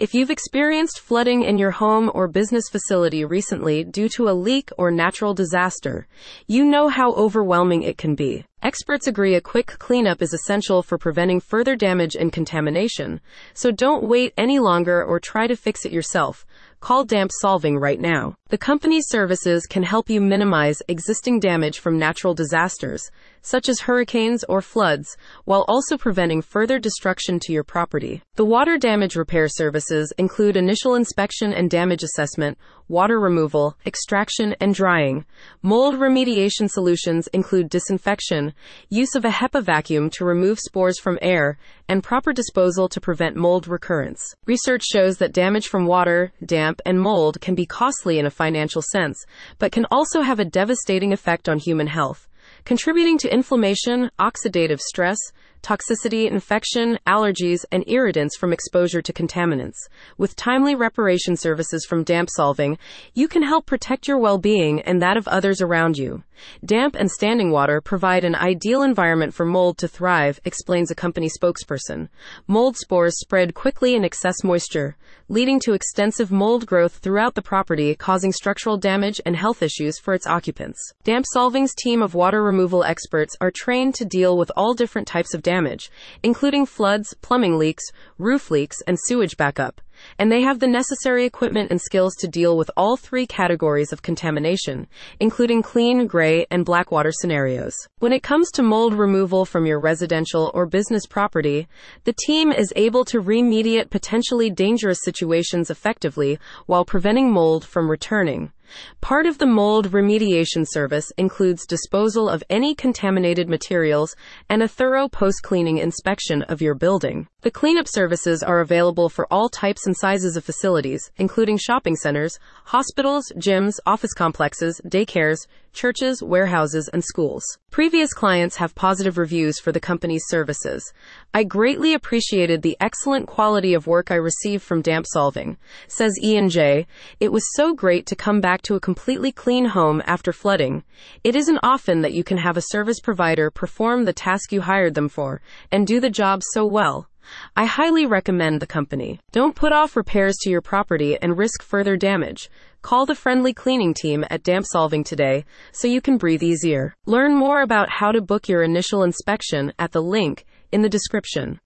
If you've experienced flooding in your home or business facility recently due to a leak or natural disaster, you know how overwhelming it can be. Experts agree a quick cleanup is essential for preventing further damage and contamination, so don't wait any longer or try to fix it yourself. Call Damp Solving right now. The company's services can help you minimize existing damage from natural disasters, such as hurricanes or floods, while also preventing further destruction to your property. The water damage repair services include initial inspection and damage assessment, water removal, extraction and drying. Mold remediation solutions include disinfection, use of a HEPA vacuum to remove spores from air, and proper disposal to prevent mold recurrence. Research shows that damage from water, damp, and mold can be costly in a financial sense, but can also have a devastating effect on human health, contributing to inflammation, oxidative stress, toxicity, infection, allergies, and irritants from exposure to contaminants. With timely reparation services from Damp Solving, you can help protect your well-being and that of others around you. Damp and standing water provide an ideal environment for mold to thrive, explains a company spokesperson. Mold spores spread quickly in excess moisture, leading to extensive mold growth throughout the property, causing structural damage and health issues for its occupants. Damp Solving's team of water removal experts are trained to deal with all different types of damage, including floods, plumbing leaks, roof leaks, and sewage backup. And they have the necessary equipment and skills to deal with all three categories of contamination, including clean, gray, and black water scenarios. When it comes to mold removal from your residential or business property, the team is able to remediate potentially dangerous situations effectively while preventing mold from returning. Part of the mold remediation service includes disposal of any contaminated materials and a thorough post-cleaning inspection of your building. The cleanup services are available for all types and sizes of facilities, including shopping centers, hospitals, gyms, office complexes, daycares, churches, warehouses, and schools. Previous clients have positive reviews for the company's services. "I greatly appreciated the excellent quality of work I received from Damp Solving," says Ian J. "It was so great to come back to a completely clean home after flooding. It isn't often that you can have a service provider perform the task you hired them for and do the job so well. I highly recommend the company." Don't put off repairs to your property and risk further damage. Call the friendly cleaning team at Damp Solving today so you can breathe easier. Learn more about how to book your initial inspection at the link in the description.